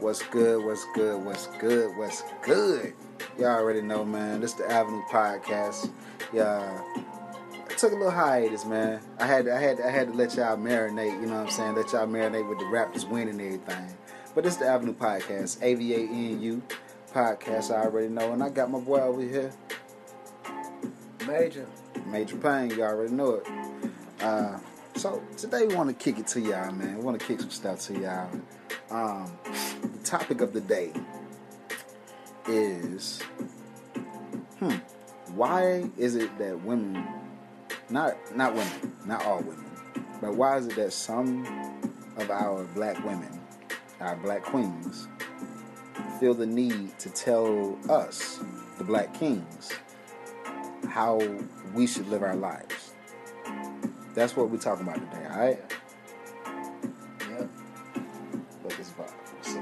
What's good, what's good, what's good, what's good? Y'all already know, man. This is the Avenue Podcast. Yeah, I took a little hiatus, man. I had to let y'all marinate, you know what I'm saying? Let y'all marinate with the Raptors winning everything. But this is the Avenue Podcast, AVANU Podcast, I already know. And I got my boy over here. Major Payne, y'all already know it. So today we want to kick it to y'all, man. We want to kick some stuff to y'all. The topic of the day is why is it that women, not women, not all women, but why is it that some of our black women, our black queens, feel the need to tell us, the black kings, how we should live our lives? That's what we're talking about today, all right? Yep. Let this vibe. Let's see.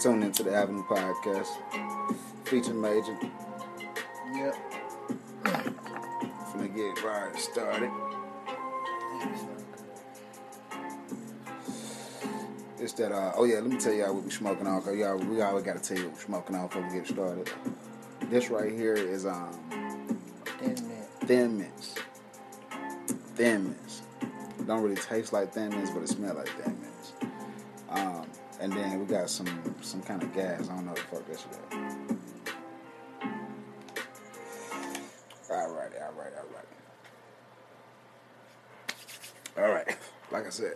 Tune into the Avenue Podcast. Featuring Major. Yep. Finna get right started. It's that, let me tell y'all what we smoking on, because we always got to tell you what we smoking on before we get started. This right here is Thin Mints. It don't really taste like Thin Mints, but it smells like Thin Mints. And then we got some kind of gas. I don't know what the fuck that shit is. Alright, like I said.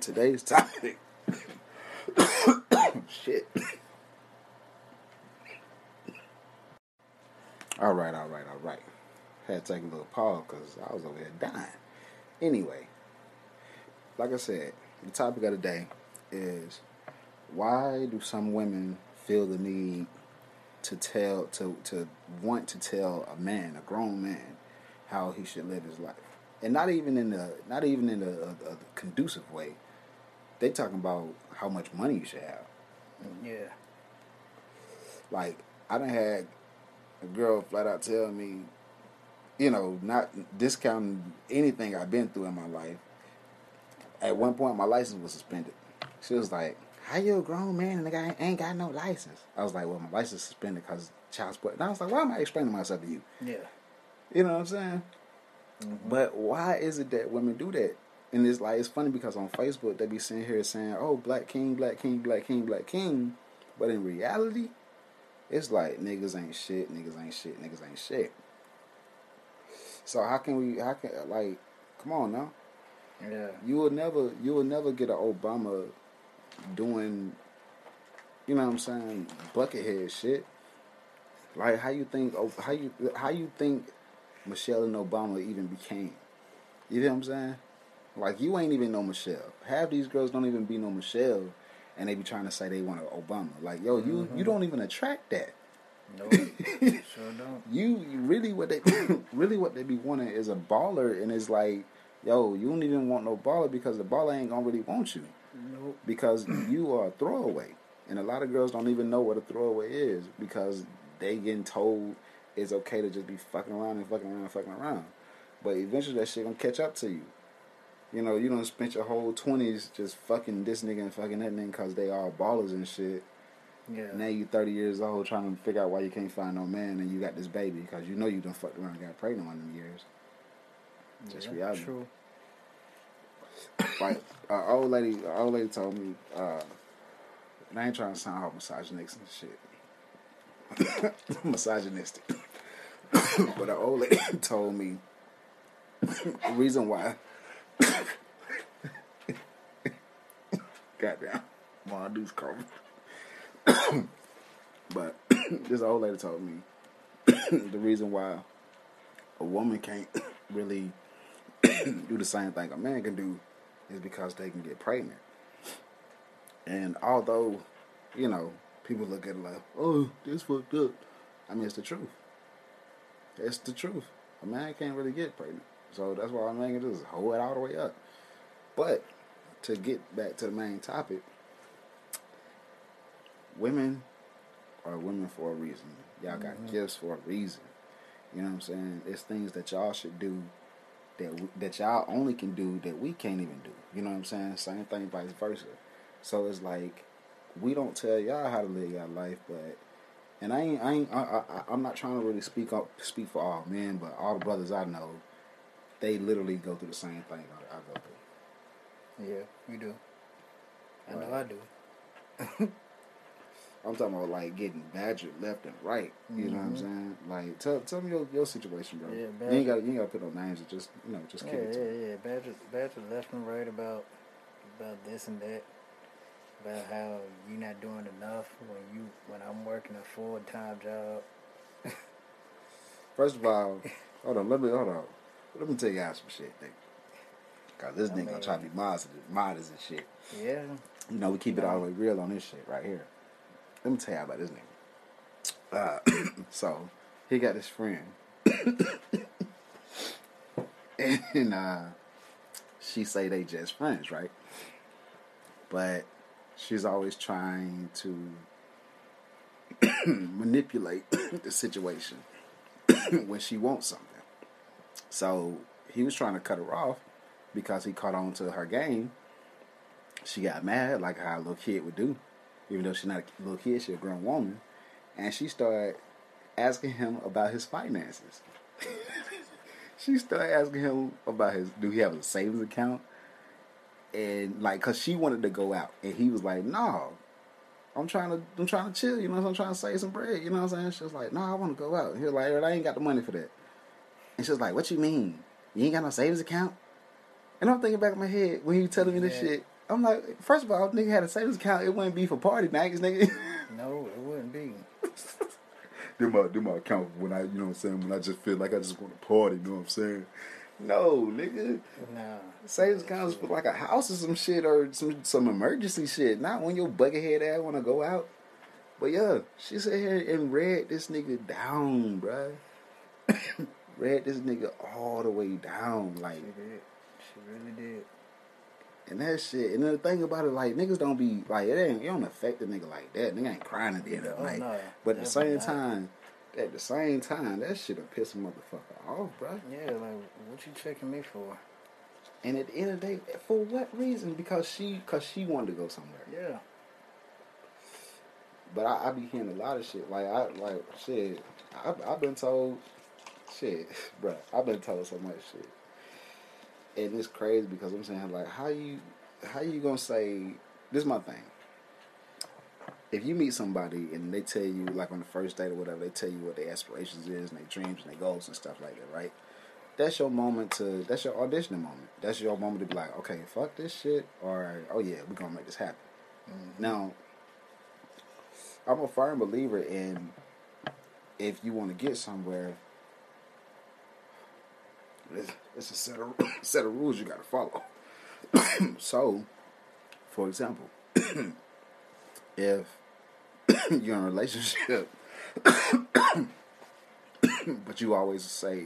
Today's topic. Shit. All right. Had to take a little pause because I was over here dying. Anyway, like I said, the topic of the day is why do some women feel the need to tell, to want to tell a man, a grown man, how he should live his life? And not even in a conducive way. They talking about how much money you should have. Yeah. Like, I done had a girl flat out tell me, you know, not discounting anything I've been through in my life. At one point, my license was suspended. She was like, "How you a grown man and the guy ain't got no license?" I was like, "Well, my license is suspended because child support." And I was like, "Why am I explaining myself to you?" Yeah. You know what I'm saying? Mm-hmm. But why is it that women do that? And it's like, it's funny because on Facebook they be sitting here saying, "Oh, black king, black king, black king, black king," but in reality, it's like niggas ain't shit, niggas ain't shit, niggas ain't shit. So how can like, come on now? Yeah, you will never get an Obama doing, you know what I'm saying, buckethead shit. Like, how you think Michelle and Obama even became? You know what I'm saying? Like, you ain't even no Michelle. Half these girls don't even be no Michelle, and they be trying to say they want an Obama. Like, yo, mm-hmm. you don't even attract that. No, nope. Sure don't. You really what they be wanting is a baller, and it's like, yo, you don't even want no baller because the baller ain't gonna really want you. Nope. Because you are a throwaway, and a lot of girls don't even know what a throwaway is because they getting told it's okay to just be fucking around. But eventually that shit gonna catch up to you. You know, you don't spend your whole 20s just fucking this nigga and fucking that nigga because they all ballers and shit. Yeah. Now you 30 years old trying to figure out why you can't find no man and you got this baby because you know you done fucked around and got pregnant one of them years. Just reality. True. Like, an old lady told me, and I ain't trying to sound all misogynistic and shit. Misogynistic. But an old lady told me the reason why goddamn my dude's coughing. But this old lady told me the reason why a woman can't really do the same thing a man can do is because they can get pregnant. And although, you know, people look at it like, "Oh, this fucked up." I mean, it's the truth. It's the truth. A man can't really get pregnant. So that's why a man can just hold it all the way up. But to get back to the main topic, women are women for a reason. Y'all got gifts for a reason. You know what I'm saying? It's things that y'all should do that y'all only can do that we can't even do. You know what I'm saying? Same thing, vice versa. So it's like we don't tell y'all how to live y'all life, but and I'm not trying to really speak for all men, but all the brothers I know, they literally go through the same thing I go through. Yeah, we do. I know I do. I'm talking about like getting badgered left and right. You know what I'm saying? Like tell me your situation, bro. Yeah, badgered. You ain't gotta put no names. Just just kidding. Yeah. Badgered left and right about this and that. About how you're not doing enough when I'm working a full-time job. First of all, hold on. Let me tell y'all some shit, nigga. Cause this nigga gonna try to be modest and shit. Yeah. You know we keep it all the way real on this shit right here. Let me tell y'all about this nigga. So he got this friend, and she say they just friends, right? But she's always trying to manipulate the situation when she wants something. So he was trying to cut her off because he caught on to her game. She got mad, like how a little kid would do. Even though she's not a little kid, she's a grown woman. And she started asking him about his finances. She started asking him about do he have a savings account? And like, cause she wanted to go out, and he was like, "No, I'm trying to chill. You know what I'm saying? I'm trying to save some bread. You know what I'm saying?" She was like, "No, I want to go out." And he was like, "I ain't got the money for that." And she was like, "What you mean? You ain't got no savings account?" And I'm thinking back in my head when he was telling me this shit. I'm like, first of all, if nigga had a savings account, it wouldn't be for party nights, nigga. No, it wouldn't be. Do my account when I, you know what I'm saying, when I just feel like I just want to party, you know what I'm saying? No, nigga. Nah. Savings accounts for like a house or some shit or some emergency shit. Not when your buckethead ass want to go out. But yeah, she sat here and read this nigga down, bruh. Read this nigga all the way down. Like, she did. She really did. And that shit, and the thing about it, like, niggas don't be, like, it don't affect a nigga like that. Nigga ain't crying at the end of the night. No, but at the same time, that shit'll piss a motherfucker off, bro. Yeah, like, what you checking me for? And at the end of the day, for what reason? Because she wanted to go somewhere. Yeah. But I be hearing a lot of shit. Like, I've been told, shit, bro. I've been told so much shit. And it's crazy because I'm saying, like, how you gonna say, this is my thing. If you meet somebody and they tell you, like, on the first date or whatever, they tell you what their aspirations is and their dreams and their goals and stuff like that, right? That's your auditioning moment. That's your moment to be like, okay, fuck this shit, or, oh yeah, we're gonna make this happen. Mm-hmm. Now, I'm a firm believer in if you want to get somewhere, it's a set of rules you gotta follow. So, for example, if you're in a relationship, but you always say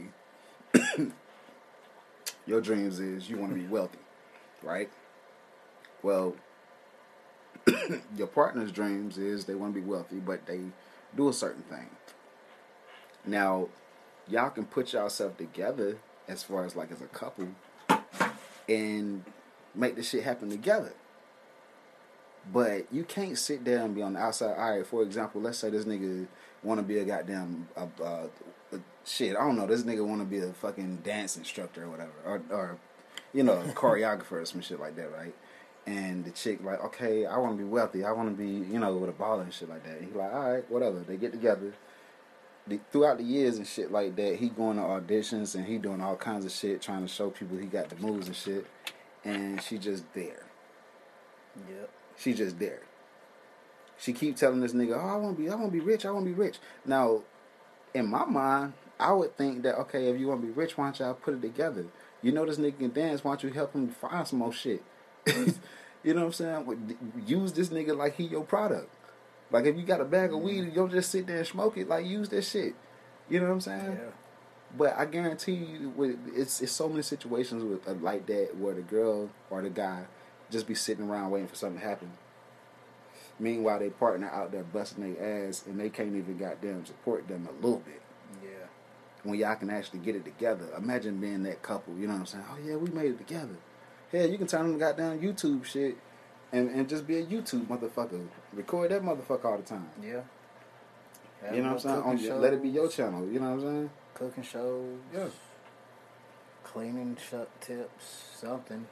your dreams is you want to be wealthy, right? Well, your partner's dreams is they want to be wealthy, but they do a certain thing. Now, y'all can put yourself together as far as like as a couple and make this shit happen together. But you can't sit there and be on the outside. All right, for example, let's say this nigga want to be a goddamn shit. I don't know. This nigga want to be a fucking dance instructor or whatever, or you know, choreographer or some shit like that, right? And the chick like, okay, I want to be wealthy. I want to be, you know, with a baller and shit like that. And he like, all right, whatever. They get together. Throughout the years and shit like that, he going to auditions and he doing all kinds of shit, trying to show people he got the moves and shit. And she just there. Yep. She just there. She keep telling this nigga, "Oh, I want to be rich." Now, in my mind, I would think that okay, if you want to be rich, why don't y'all put it together? You know this nigga can dance. Why don't you help him find some more shit? You know what I'm saying? Use this nigga like he your product. Like, if you got a bag of weed, you don't just sit there and smoke it. Like, use that shit. You know what I'm saying? Yeah. But I guarantee you, it's so many situations with like that where the girl or the guy just be sitting around waiting for something to happen. Meanwhile, they partner out there busting their ass, and they can't even goddamn support them a little bit. Yeah. When y'all can actually get it together. Imagine being that couple, you know what I'm saying? Oh, yeah, we made it together. Hell, you can turn on the goddamn YouTube shit and just be a YouTube motherfucker. Record that motherfucker all the time. Yeah. Have you know what I'm saying? Let it be your channel, you know what I'm saying? Cooking shows. Yeah. Cleaning tips, something.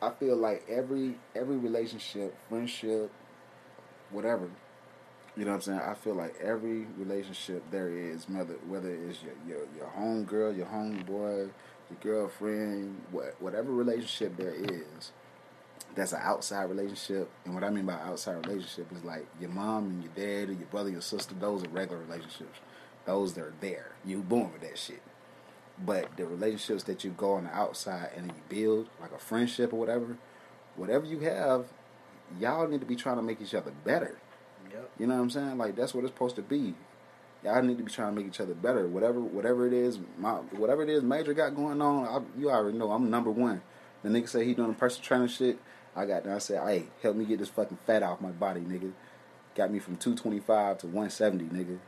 I feel like every relationship, friendship, whatever, you know what I'm saying? I feel like every relationship there is, whether it's your home girl, your home boy, your girlfriend, whatever relationship there is, that's an outside relationship. And what I mean by outside relationship is like your mom and your dad or your brother, your sister. Those are regular relationships. Those that are there. You born with that shit. But the relationships that you go on the outside and you build, like a friendship or whatever you have, y'all need to be trying to make each other better. Yep. You know what I'm saying? Like, that's what it's supposed to be. Y'all need to be trying to make each other better. Whatever it is Major got going on, you already know I'm number one. The nigga say he doing personal training shit. I got down and said, hey, help me get this fucking fat off my body, nigga. Got me from 225 to 170, nigga.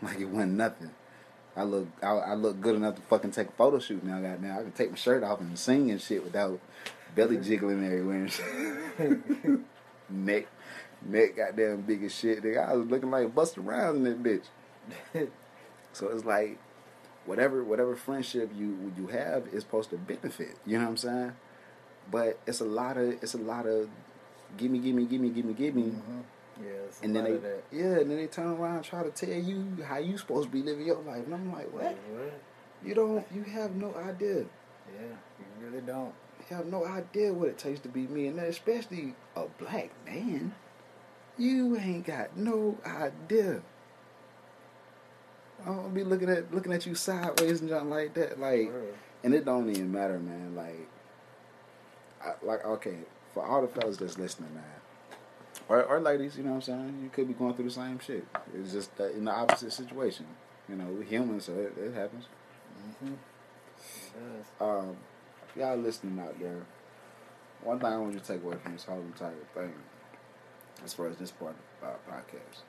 Like, it wasn't nothing. I look good enough to fucking take a photo shoot now. Goddamn, I can take my shirt off and sing and shit without belly jiggling everywhere and shit. Neck goddamn big as shit. Nigga, I was looking like Busta Rhymes in that bitch. So it's like whatever friendship you have is supposed to benefit. You know what I'm saying? But it's a lot of gimme. Mm-hmm. Yeah, and then they turn around and try to tell you how you supposed to be living your life, and I'm like, what? You have no idea. Yeah, you really don't. You have no idea what it takes to be me, and especially a black man. You ain't got no idea. I'm gonna be looking at you sideways and something like that, like, word. And it don't even matter, man. Like, okay, for all the fellas that's listening, man. Or ladies, you know what I'm saying? You could be going through the same shit. It's just that in the opposite situation. You know, we're humans, so it happens. Mm-hmm. It does. Y'all listening out there, one thing I want you to take away from this whole entire thing, as far as this part of our podcast,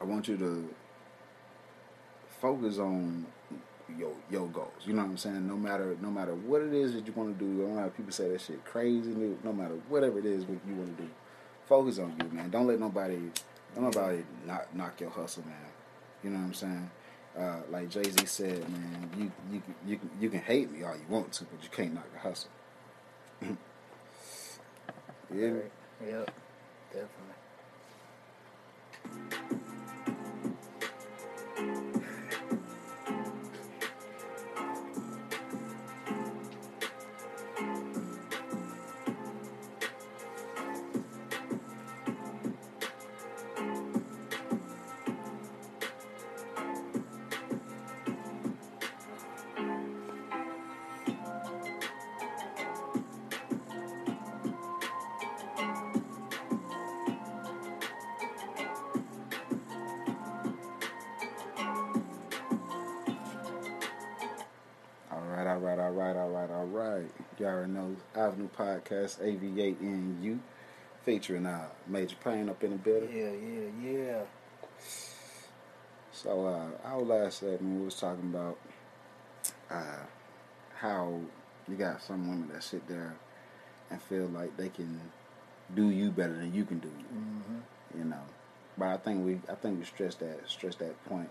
I want you to focus on your goals. You know what I'm saying? No matter what it is that you want to do, a lot of people say that shit crazy. No matter whatever it is what you want to do, focus on you, man. Don't let nobody knock your hustle, man. You know what I'm saying? Like Jay Z said, man, you can hate me all you want to, but you can't knock the hustle. Yeah. Right. Yep. Definitely. All right. Y'all already know Avenue Podcast, AVANU, featuring Major Payne up in the building. Yeah. So our last segment, we was talking about how you got some women that sit there and feel like they can do you better than you can do you. Mm-hmm. You know, but I think we stressed that point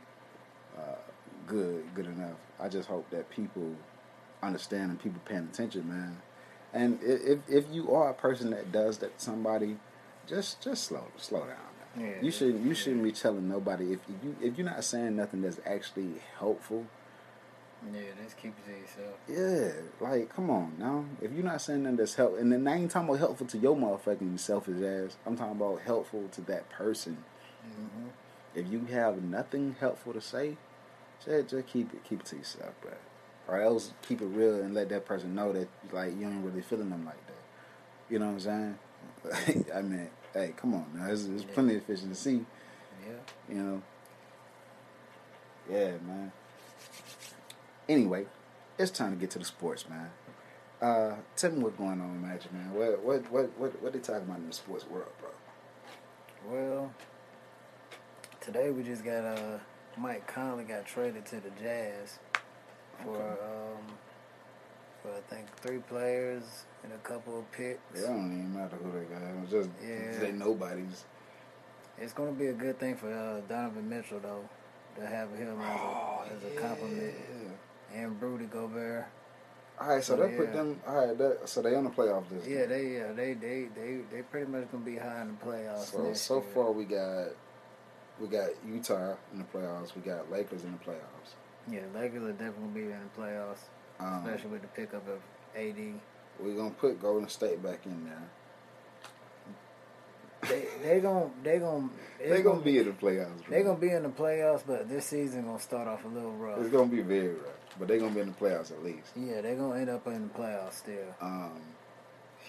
good enough. I just hope that people understand and people paying attention, man. And if you are a person that does that to somebody, just slow down, man. Yeah, you shouldn't be telling nobody if you're not saying nothing that's actually helpful. Yeah, just keep it to yourself. Yeah, like come on now. If you're not saying nothing that's helpful, and then I ain't talking about helpful to your motherfucking selfish ass. I'm talking about helpful to that person. Mm-hmm. If you have nothing helpful to say, just keep it to yourself, bro. Or else keep it real and let that person know that like you ain't really feeling them like that. You know what I'm saying? I mean, hey, come on now. There's plenty of fish in the sea. Yeah. You know. Yeah, man. Anyway, it's time to get to the sports, man. Tell me what's going on, Magic Man. What they talking about in the sports world, bro? Well, today we just got Mike Conley got traded to the Jazz for I think 3 players and a couple of picks. It don't even matter who they got. It's just they nobodies. It's gonna be a good thing for Donovan Mitchell though to have him as a compliment and Rudy Gobert. Alright, so they put them. Alright, so they on the playoff list. Yeah, they pretty much gonna be high in the playoffs. So far we got Utah in the playoffs. We got Lakers in the playoffs. Yeah, Lakers are definitely gonna be in the playoffs, especially with the pickup of AD. We're gonna put Golden State back in there. They gonna be in the playoffs. Bro. They gonna be in the playoffs, but this season gonna start off a little rough. It's gonna be very rough. But they're going to be in the playoffs at least. Yeah, they're going to end up in the playoffs still.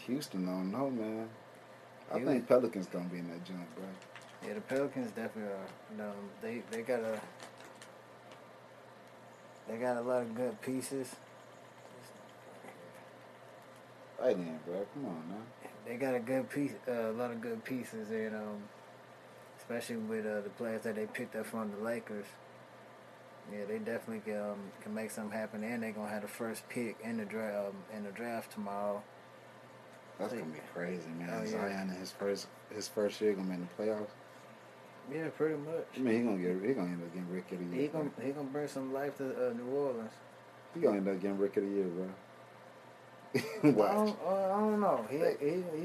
Houston, I don't know, man. I think Pelicans going to be in that jump, bro. Yeah, the Pelicans definitely are. They got a lot of good pieces. Right then, bro. Come on, now. They got a lot of good pieces, and especially with the players that they picked up from the Lakers. Yeah, they definitely can make something happen, and they're gonna have the first pick in the draft tomorrow. That's gonna be crazy, man. Oh, yeah. Zion in his first year gonna be in the playoffs. Yeah, pretty much. I mean, he gonna end up getting Rookie of the Year. He gonna bring some life to New Orleans. He gonna end up getting Rookie of the Year, bro. I don't know. He's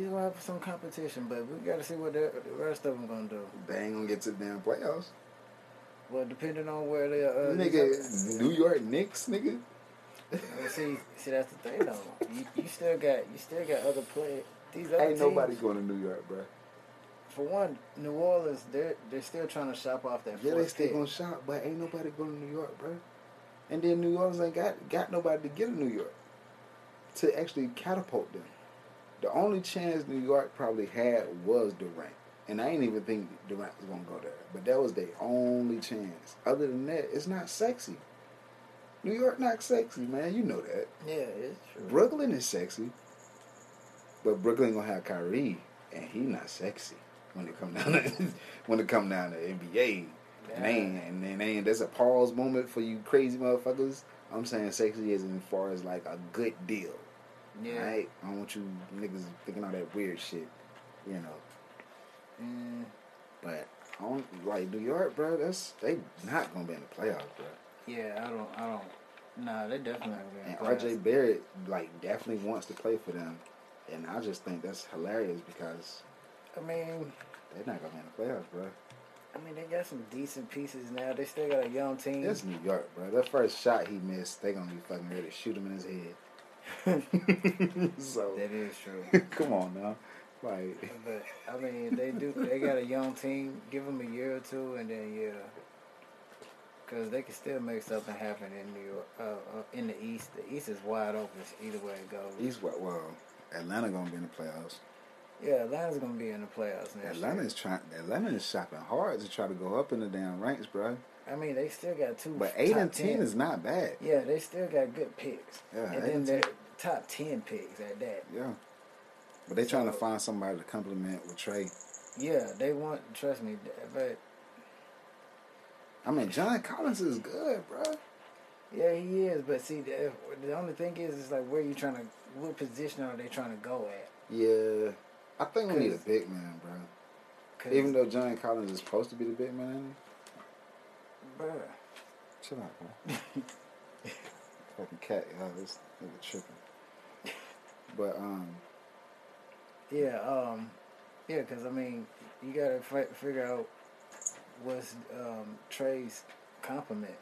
gonna have some competition, but we gotta see what the rest of them gonna do. They ain't gonna get to the damn playoffs. Well, depending on where they are. Nigga, New York Knicks, nigga. See, that's the thing though. You still got other players. Ain't nobody going to New York, bro. For one, New Orleans, they're still trying to shop off that. Yeah, they still gonna shop, but ain't nobody going to New York, bro. And then New Orleans ain't got nobody to get to New York to actually catapult them. The only chance New York probably had was Durant. And I didn't even think Durant was going to go there. But that was their only chance. Other than that, it's not sexy. New York not sexy, man. You know that. Yeah, it's true. Brooklyn is sexy. But Brooklyn going to have Kyrie. And he not sexy when it come down to NBA. Yeah. Man, that's a pause moment for you crazy motherfuckers. I'm saying sexy is as far as like a good deal. Yeah. Right? I don't want you niggas thinking all that weird shit. You know. But on like New York, bro, they not gonna be in the playoffs, bro. Yeah, I don't. Nah, they definitely not gonna be in the playoffs. And R.J. Barrett definitely wants to play for them, and I just think that's hilarious because I mean they're not gonna be in the playoffs, bro. I mean they got some decent pieces now. They still got a young team. That's New York, bro. That first shot he missed, they gonna be fucking ready to shoot him in his head. So that is true. Come on now. Like, but I mean, they got a young team. Give them a year or two, and then because they can still make something happen in New York, in the East. The East is wide open. Either way it goes. Atlanta gonna be in the playoffs. Yeah, Atlanta's gonna be in the playoffs next year. Atlanta is shopping hard to try to go up in the damn ranks, bro. I mean, they still got two. But 8 and 10 is not bad. Yeah, they still got good picks. Yeah, and then they're top 10 picks at that. Yeah. But they trying to find somebody to compliment with Trae. Yeah, they want. Trust me, but I mean, John Collins is good, bro. Yeah, he is. But see, the only thing is like, where you trying to? What position are they trying to go at? Yeah, I think we need a big man, bro. Even though John Collins is supposed to be the big man, bro. Chill out, bro. Fucking cat, y'all. This nigga tripping. But yeah, because I mean, you gotta figure out what's Trae's complement.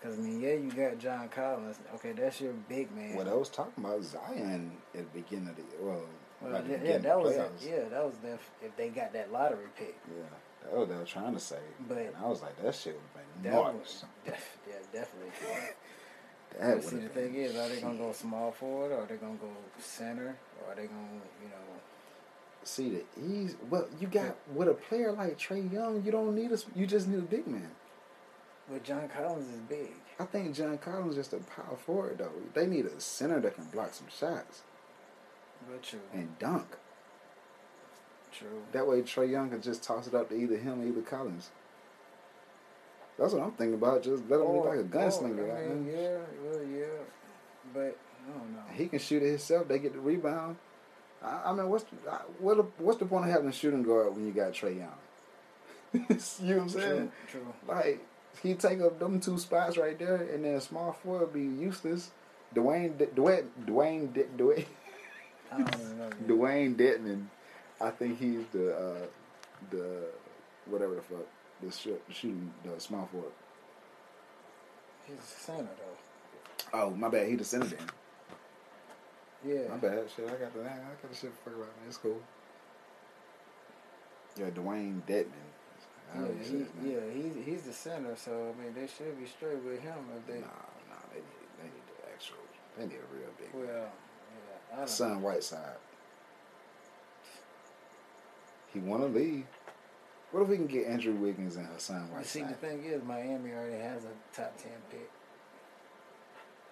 Because I mean, yeah, you got John Collins. Okay, that's your big man. Well, I was talking about Zion at the beginning of the if they got that lottery pick. Yeah, that's what they were trying to say. But and I was like, that shit would have been March. Yeah, definitely. That see, the thing is, are they gonna go small forward, or are they gonna go center, or are they gonna, see the ease? Well, you got with a player like Trae Young, you don't need you just need a big man. But John Collins is big. I think John Collins is just a power forward, though. They need a center that can block some shots. But true. And dunk. True. That way, Trae Young can just toss it up to either him or either Collins. That's what I'm thinking about. Just let him look like a gunslinger. I mean, yeah, well, yeah. But, I don't know. He can shoot it himself. They get the rebound. I mean, what's the point of having a shooting guard when you got Trae Young? You know what I'm saying? True. Like, he take up them two spots right there, and then a small forward be useless. Dwayne Detman. I think he's the whatever the fuck shooting the small forward. He's the center though. Oh my bad, he the center then. Yeah. My bad. Shit, I got the shit fucked about me. It's cool. Yeah, Dwayne Detman. He's the center, so I mean they should be straight with him if they. Nah, they need the actual. They need a real big. Well, man. Yeah. Hassan Whiteside. He want to leave. What if we can get Andrew Wiggins and Hassan Whiteside? You see, the thing is, Miami already has a top 10 pick.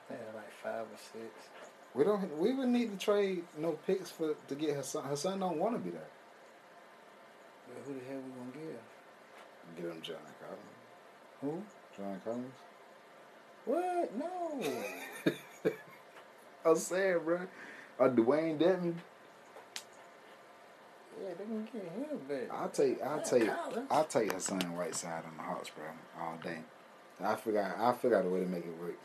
I think they're like 5 or 6. We don't. We would need to trade no picks to get Hassan. Hassan don't want to be there. But who the hell we gonna give? Get him John Collins. Who? John Collins. What? No. I'm saying, bro. Or Dwayne Detman. Yeah, they can get him back. I'll take Hassan Whiteside on the Hawks, bro. All day. I figured out a way to make it work.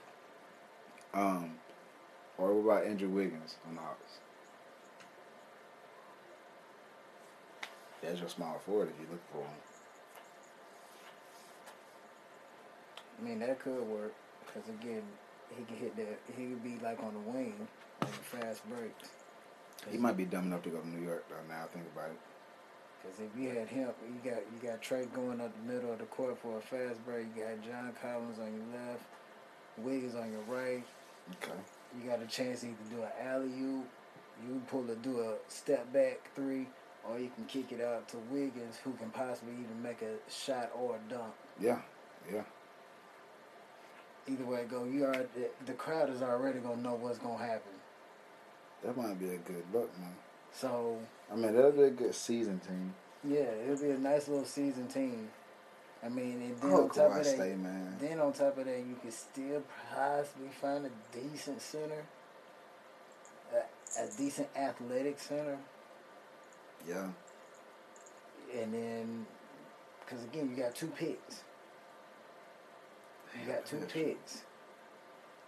Or what about Andrew Wiggins on the Hawks? That's your small forward if you look for him. I mean, that could work because again, he can hit that. He could be like on the wing, on the fast breaks. He might be dumb enough to go to New York though. Now I think about it. Because if you had him, you got Trae going up the middle of the court for a fast break. You got John Collins on your left, Wiggins on your right. Okay. You got a chance to either do an alley-oop, you do a step-back three, or you can kick it out to Wiggins, who can possibly even make a shot or a dunk. Yeah. Either way it go, the crowd is already going to know what's going to happen. That might be a good look, man. So... I mean, that'll be a good season team. Yeah, it'll be a nice little season team. I mean, and then on top of that, you can still possibly find a decent center, a decent athletic center. Yeah. And then, because again, you got 2 picks.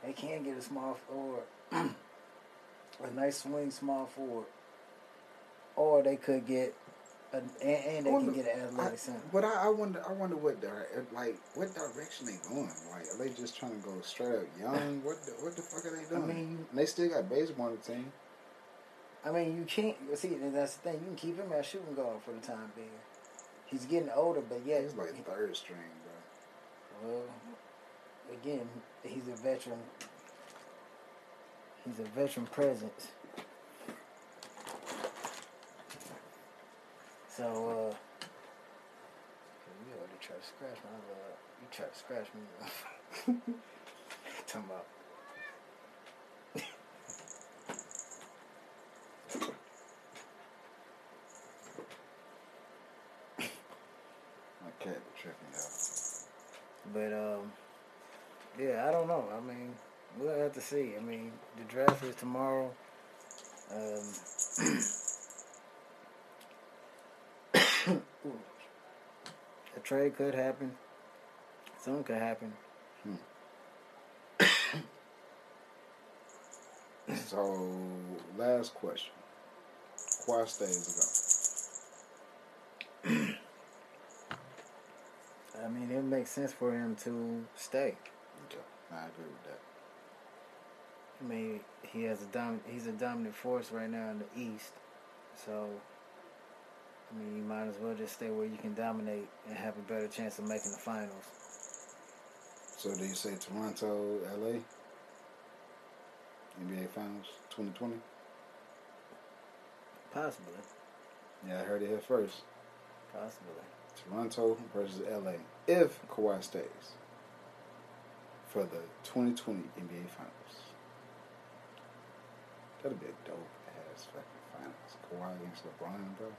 They can get a small forward, a nice swing small forward, or they could get. And they can get an athletic center. But I wonder what what direction they going. Like, are they just trying to go straight up Young? What the fuck are they doing? I mean, and they still got baseball on the team. I mean, you can't see. That's the thing. You can keep him as shooting guard for the time being. He's getting older, but yeah, he's like third string, bro. Well, again, he's a veteran. He's a veteran presence. So, you already tried to scratch my love. You tried to scratch me up. Talking about. My cat was tripping out. But, yeah, I don't know. I mean, we'll have to see. I mean, the draft is tomorrow. A trade could happen. Something could happen. So, last question. Kawhi stays or go? I mean, it makes sense for him to stay. Okay, I agree with that. I mean, he's a dominant force right now in the East. So... I mean, you might as well just stay where you can dominate and have a better chance of making the finals. So, do you say Toronto, LA, NBA Finals 2020? Possibly. Yeah, I heard it here first. Possibly. Toronto versus LA if Kawhi stays. for the 2020 NBA Finals. That'd be a dope-ass fucking finals. Kawhi against LeBron, bro.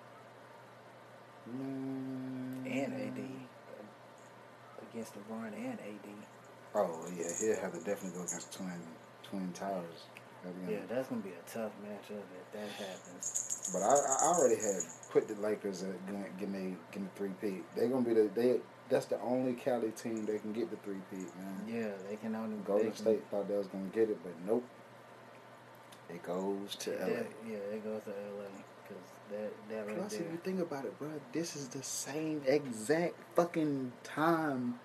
And AD. Against LeBron and AD. Oh, yeah. He'll have to definitely go against twin towers. Yeah, that's going to be a tough matchup if that happens. But I already had quit the Lakers at getting the 3-peat. They're going to be that's the only Cali team that can get the 3-peat, man. Yeah, they can only... Golden State thought they was going to get it, but nope. It goes to LA. Yeah, it goes to LA. Because that right plus, there... Plus, if you think about it, bro, this is the same exact fucking time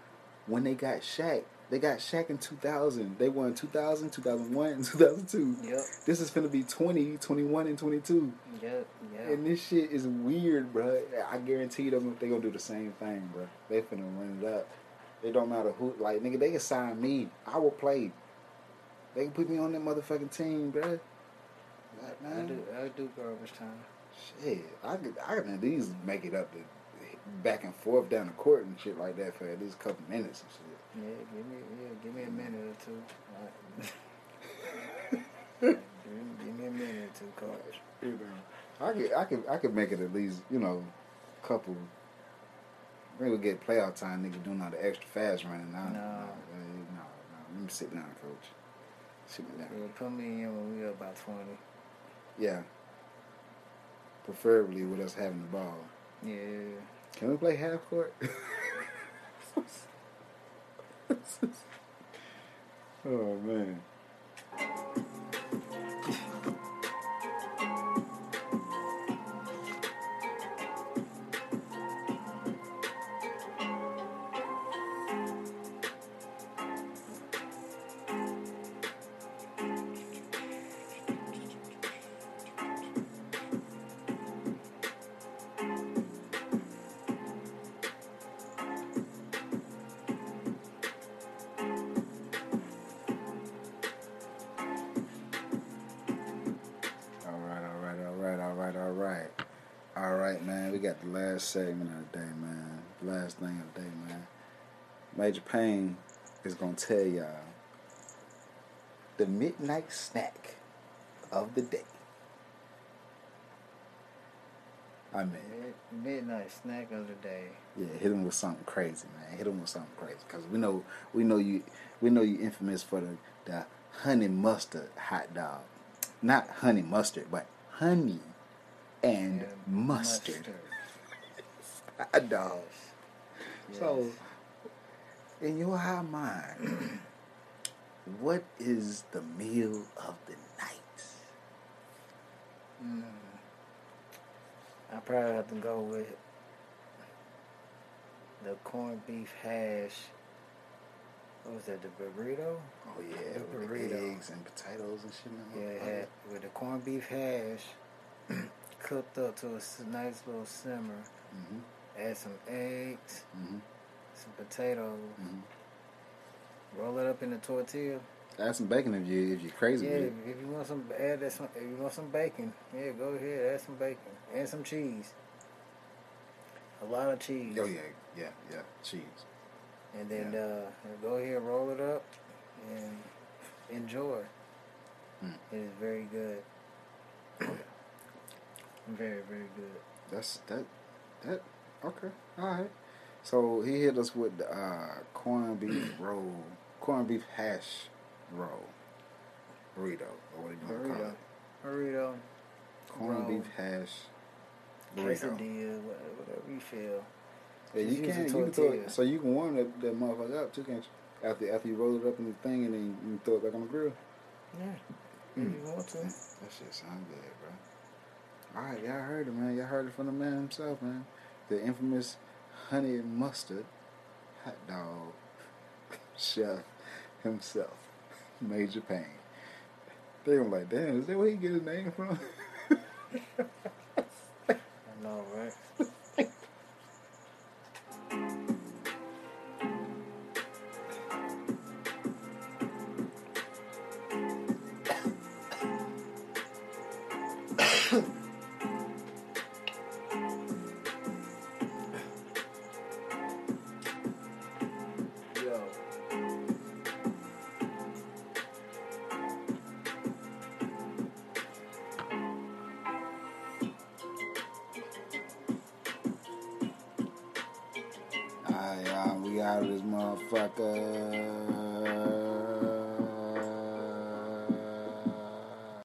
when they got Shaq. They got Shaq in 2000. They won 2000, 2001, and 2002. Yep. This is finna be 20, 21, and 22. Yep, yeah. And this shit is weird, bro. I guarantee them they gonna do the same thing, bro. They finna run it up. It don't matter who. Like, nigga, they can sign me. I will play. They can put me on that motherfucking team, bro. Like, man. I do garbage time. Shit. I can at least make it up to back and forth down the court and shit like that for at least a couple minutes and shit. Yeah, give me a minute or two. Right. give me a minute or two, coach. You know, I could make it at least, you know, a couple. We would get playoff time, nigga, doing all the extra fast running. No. Let me sit down, coach. Sit me down. Yeah, put me in when we were about 20. Yeah. Preferably with us having the ball. Yeah. Can we play half court? Oh man. Segment of the day, man. Last thing of the day, man. Major Payne is gonna tell y'all the midnight snack of the day. I mean, midnight snack of the day. Yeah, hit him with something crazy, man. Hit him with something crazy, cause we know you infamous for the honey mustard hot dog. Not honey mustard, but honey and mustard. Hot dogs. Yes. So, in your high mind, what is the meal of the night? I probably have to go with the corned beef hash. What was that? The burrito? Oh yeah, the burrito. Eggs and potatoes and shit. Yeah, with the corned beef hash, cooked up to a nice little simmer. Mm-hmm. Add some eggs, mm-hmm. some potatoes, mm-hmm. roll it up in the tortilla. Add some bacon if you're crazy. Yeah, dude. If you want some, add that. If you want some bacon, yeah, go ahead. Add some bacon and some cheese. A lot of cheese. Oh yeah, cheese. And then go ahead, roll it up, and enjoy. It is very good. Very, very good. That's that. That. Okay, all right. So he hit us with the corned beef hash roll, burrito, or what do you call it? Burrito, corned beef hash, burrito, quesadilla, whatever you feel. Yeah, you can throw it, so you can warm that motherfucker up too, can't you? After you roll it up in the thing and then you throw it back on the grill. Yeah, if you want to. That shit sound good, bro. All right, y'all heard it, man. Y'all heard it from the man himself, man. The infamous honey and mustard hot dog chef himself, Major Payne. They were like, damn, is that where he get his name from? I know, right? out of this motherfucker.